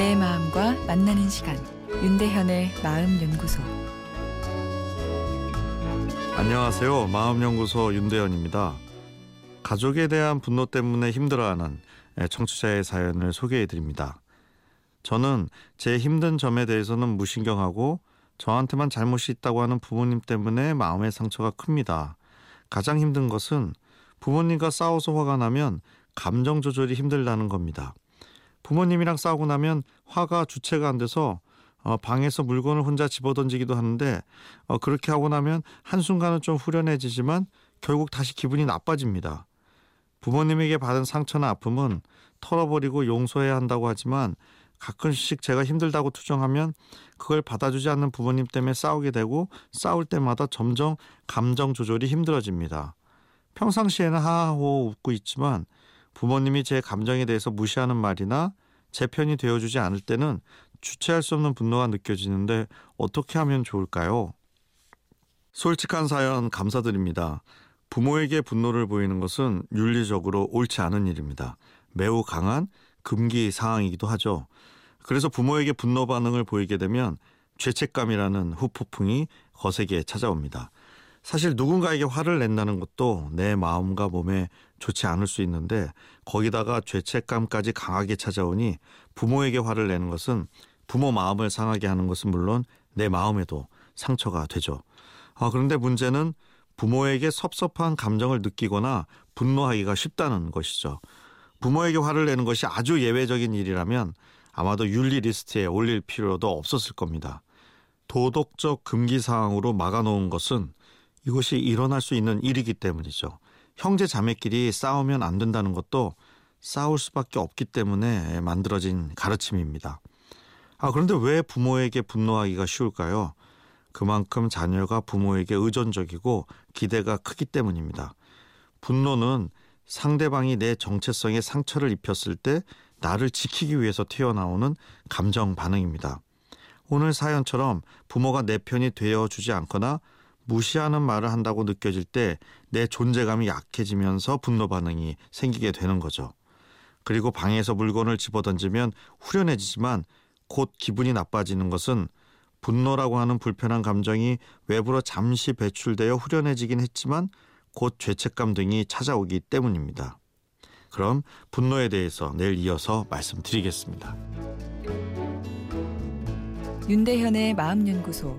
내 마음과 만나는 시간, 윤대현의 마음연구소. 안녕하세요. 마음연구소 윤대현입니다. 가족에 대한 분노 때문에 힘들어하는 청취자의 사연을 소개해드립니다. 저는 제 힘든 점에 대해서는 무신경하고 저한테만 잘못이 있다고 하는 부모님 때문에 마음의 상처가 큽니다. 가장 힘든 것은 부모님과 싸워서 화가 나면 감정 조절이 힘들다는 겁니다. 부모님이랑 싸우고 나면 화가 주체가 안 돼서 방에서 물건을 혼자 집어던지기도 하는데 그렇게 하고 나면 한순간은 좀 후련해지지만 결국 다시 기분이 나빠집니다. 부모님에게 받은 상처나 아픔은 털어버리고 용서해야 한다고 하지만 가끔씩 제가 힘들다고 투정하면 그걸 받아주지 않는 부모님 때문에 싸우게 되고 싸울 때마다 점점 감정 조절이 힘들어집니다. 평상시에는 하하호 웃고 있지만 부모님이 제 감정에 대해서 무시하는 말이나 제 편이 되어주지 않을 때는 주체할 수 없는 분노가 느껴지는데 어떻게 하면 좋을까요? 솔직한 사연 감사드립니다. 부모에게 분노를 보이는 것은 윤리적으로 옳지 않은 일입니다. 매우 강한 금기 상황이기도 하죠. 그래서 부모에게 분노 반응을 보이게 되면 죄책감이라는 후폭풍이 거세게 찾아옵니다. 사실 누군가에게 화를 낸다는 것도 내 마음과 몸에 좋지 않을 수 있는데 거기다가 죄책감까지 강하게 찾아오니 부모에게 화를 내는 것은 부모 마음을 상하게 하는 것은 물론 내 마음에도 상처가 되죠. 그런데 문제는 부모에게 섭섭한 감정을 느끼거나 분노하기가 쉽다는 것이죠. 부모에게 화를 내는 것이 아주 예외적인 일이라면 아마도 윤리 리스트에 올릴 필요도 없었을 겁니다. 도덕적 금기 사항으로 막아놓은 것은 이것이 일어날 수 있는 일이기 때문이죠. 형제 자매끼리 싸우면 안 된다는 것도 싸울 수밖에 없기 때문에 만들어진 가르침입니다. 그런데 왜 부모에게 분노하기가 쉬울까요? 그만큼 자녀가 부모에게 의존적이고 기대가 크기 때문입니다. 분노는 상대방이 내 정체성에 상처를 입혔을 때 나를 지키기 위해서 튀어나오는 감정 반응입니다. 오늘 사연처럼 부모가 내 편이 되어주지 않거나 무시하는 말을 한다고 느껴질 때 내 존재감이 약해지면서 분노 반응이 생기게 되는 거죠. 그리고 방에서 물건을 집어던지면 후련해지지만 곧 기분이 나빠지는 것은 분노라고 하는 불편한 감정이 외부로 잠시 배출되어 후련해지긴 했지만 곧 죄책감 등이 찾아오기 때문입니다. 그럼 분노에 대해서 내일 이어서 말씀드리겠습니다. 윤대현의 마음연구소,